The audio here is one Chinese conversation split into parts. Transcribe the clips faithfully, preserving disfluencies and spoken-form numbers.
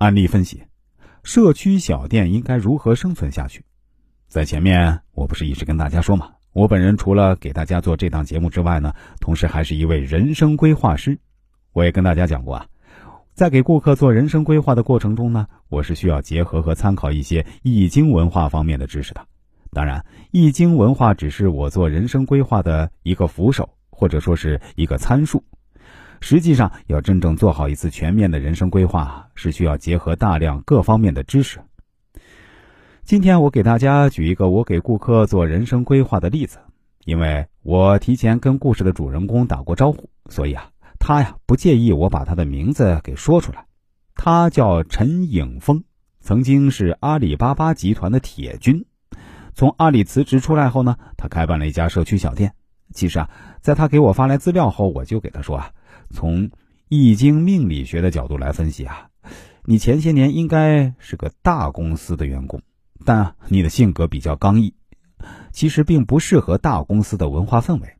案例分析，社区小店应该如何生存下去？在前面我不是一直跟大家说嘛，我本人除了给大家做这档节目之外呢，同时还是一位人生规划师。我也跟大家讲过啊，在给顾客做人生规划的过程中呢，我是需要结合和参考一些易经文化方面的知识的。当然，易经文化只是我做人生规划的一个扶手，或者说是一个参数。实际上，要真正做好一次全面的人生规划，是需要结合大量各方面的知识。今天我给大家举一个我给顾客做人生规划的例子，因为我提前跟故事的主人公打过招呼，所以啊，他呀不介意我把他的名字给说出来。他叫陈颖峰，曾经是阿里巴巴集团的铁军。从阿里辞职出来后呢，他开办了一家社区小店。其实啊，在他给我发来资料后，我就给他说啊，从易经命理学的角度来分析啊，你前些年应该是个大公司的员工，但啊，你的性格比较刚毅，其实并不适合大公司的文化氛围。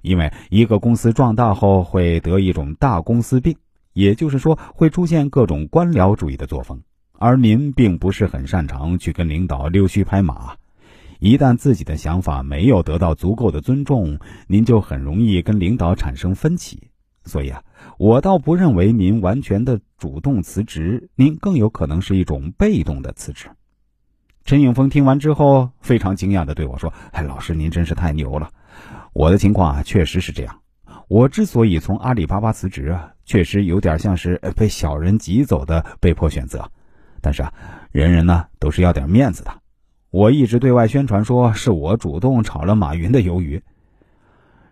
因为一个公司壮大后会得一种大公司病，也就是说会出现各种官僚主义的作风，而您并不是很擅长去跟领导溜须拍马。一旦自己的想法没有得到足够的尊重，您就很容易跟领导产生分歧。所以啊，我倒不认为您完全的主动辞职，您更有可能是一种被动的辞职。陈颖峰听完之后非常惊讶地对我说，哎，老师您真是太牛了，我的情况啊确实是这样。我之所以从阿里巴巴辞职啊，确实有点像是被小人挤走的被迫选择。但是啊，人人呢都是要点面子的。我一直对外宣传说是我主动炒了马云的鱿鱼。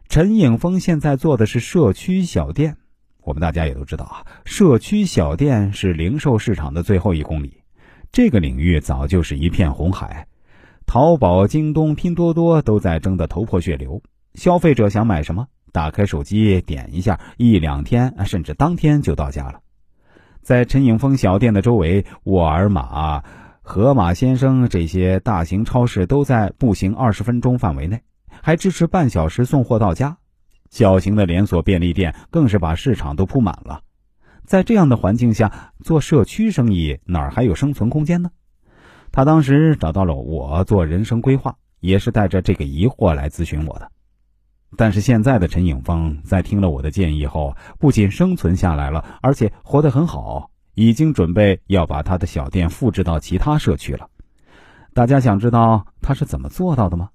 陈颖峰现在做的是社区小店，我们大家也都知道啊，社区小店是零售市场的最后一公里，这个领域早就是一片红海，淘宝、京东、拼多多都在争得头破血流。消费者想买什么，打开手机点一下，一两天甚至当天就到家了。在陈颖峰小店的周围，沃尔玛、盒马鲜生这些大型超市都在步行二十分钟范围内，还支持半小时送货到家。小型的连锁便利店更是把市场都铺满了。在这样的环境下，做社区生意哪儿还有生存空间呢？他当时找到了我做人生规划，也是带着这个疑惑来咨询我的。但是现在的陈颖峰在听了我的建议后，不仅生存下来了，而且活得很好，已经准备要把他的小店复制到其他社区了。大家想知道他是怎么做到的吗？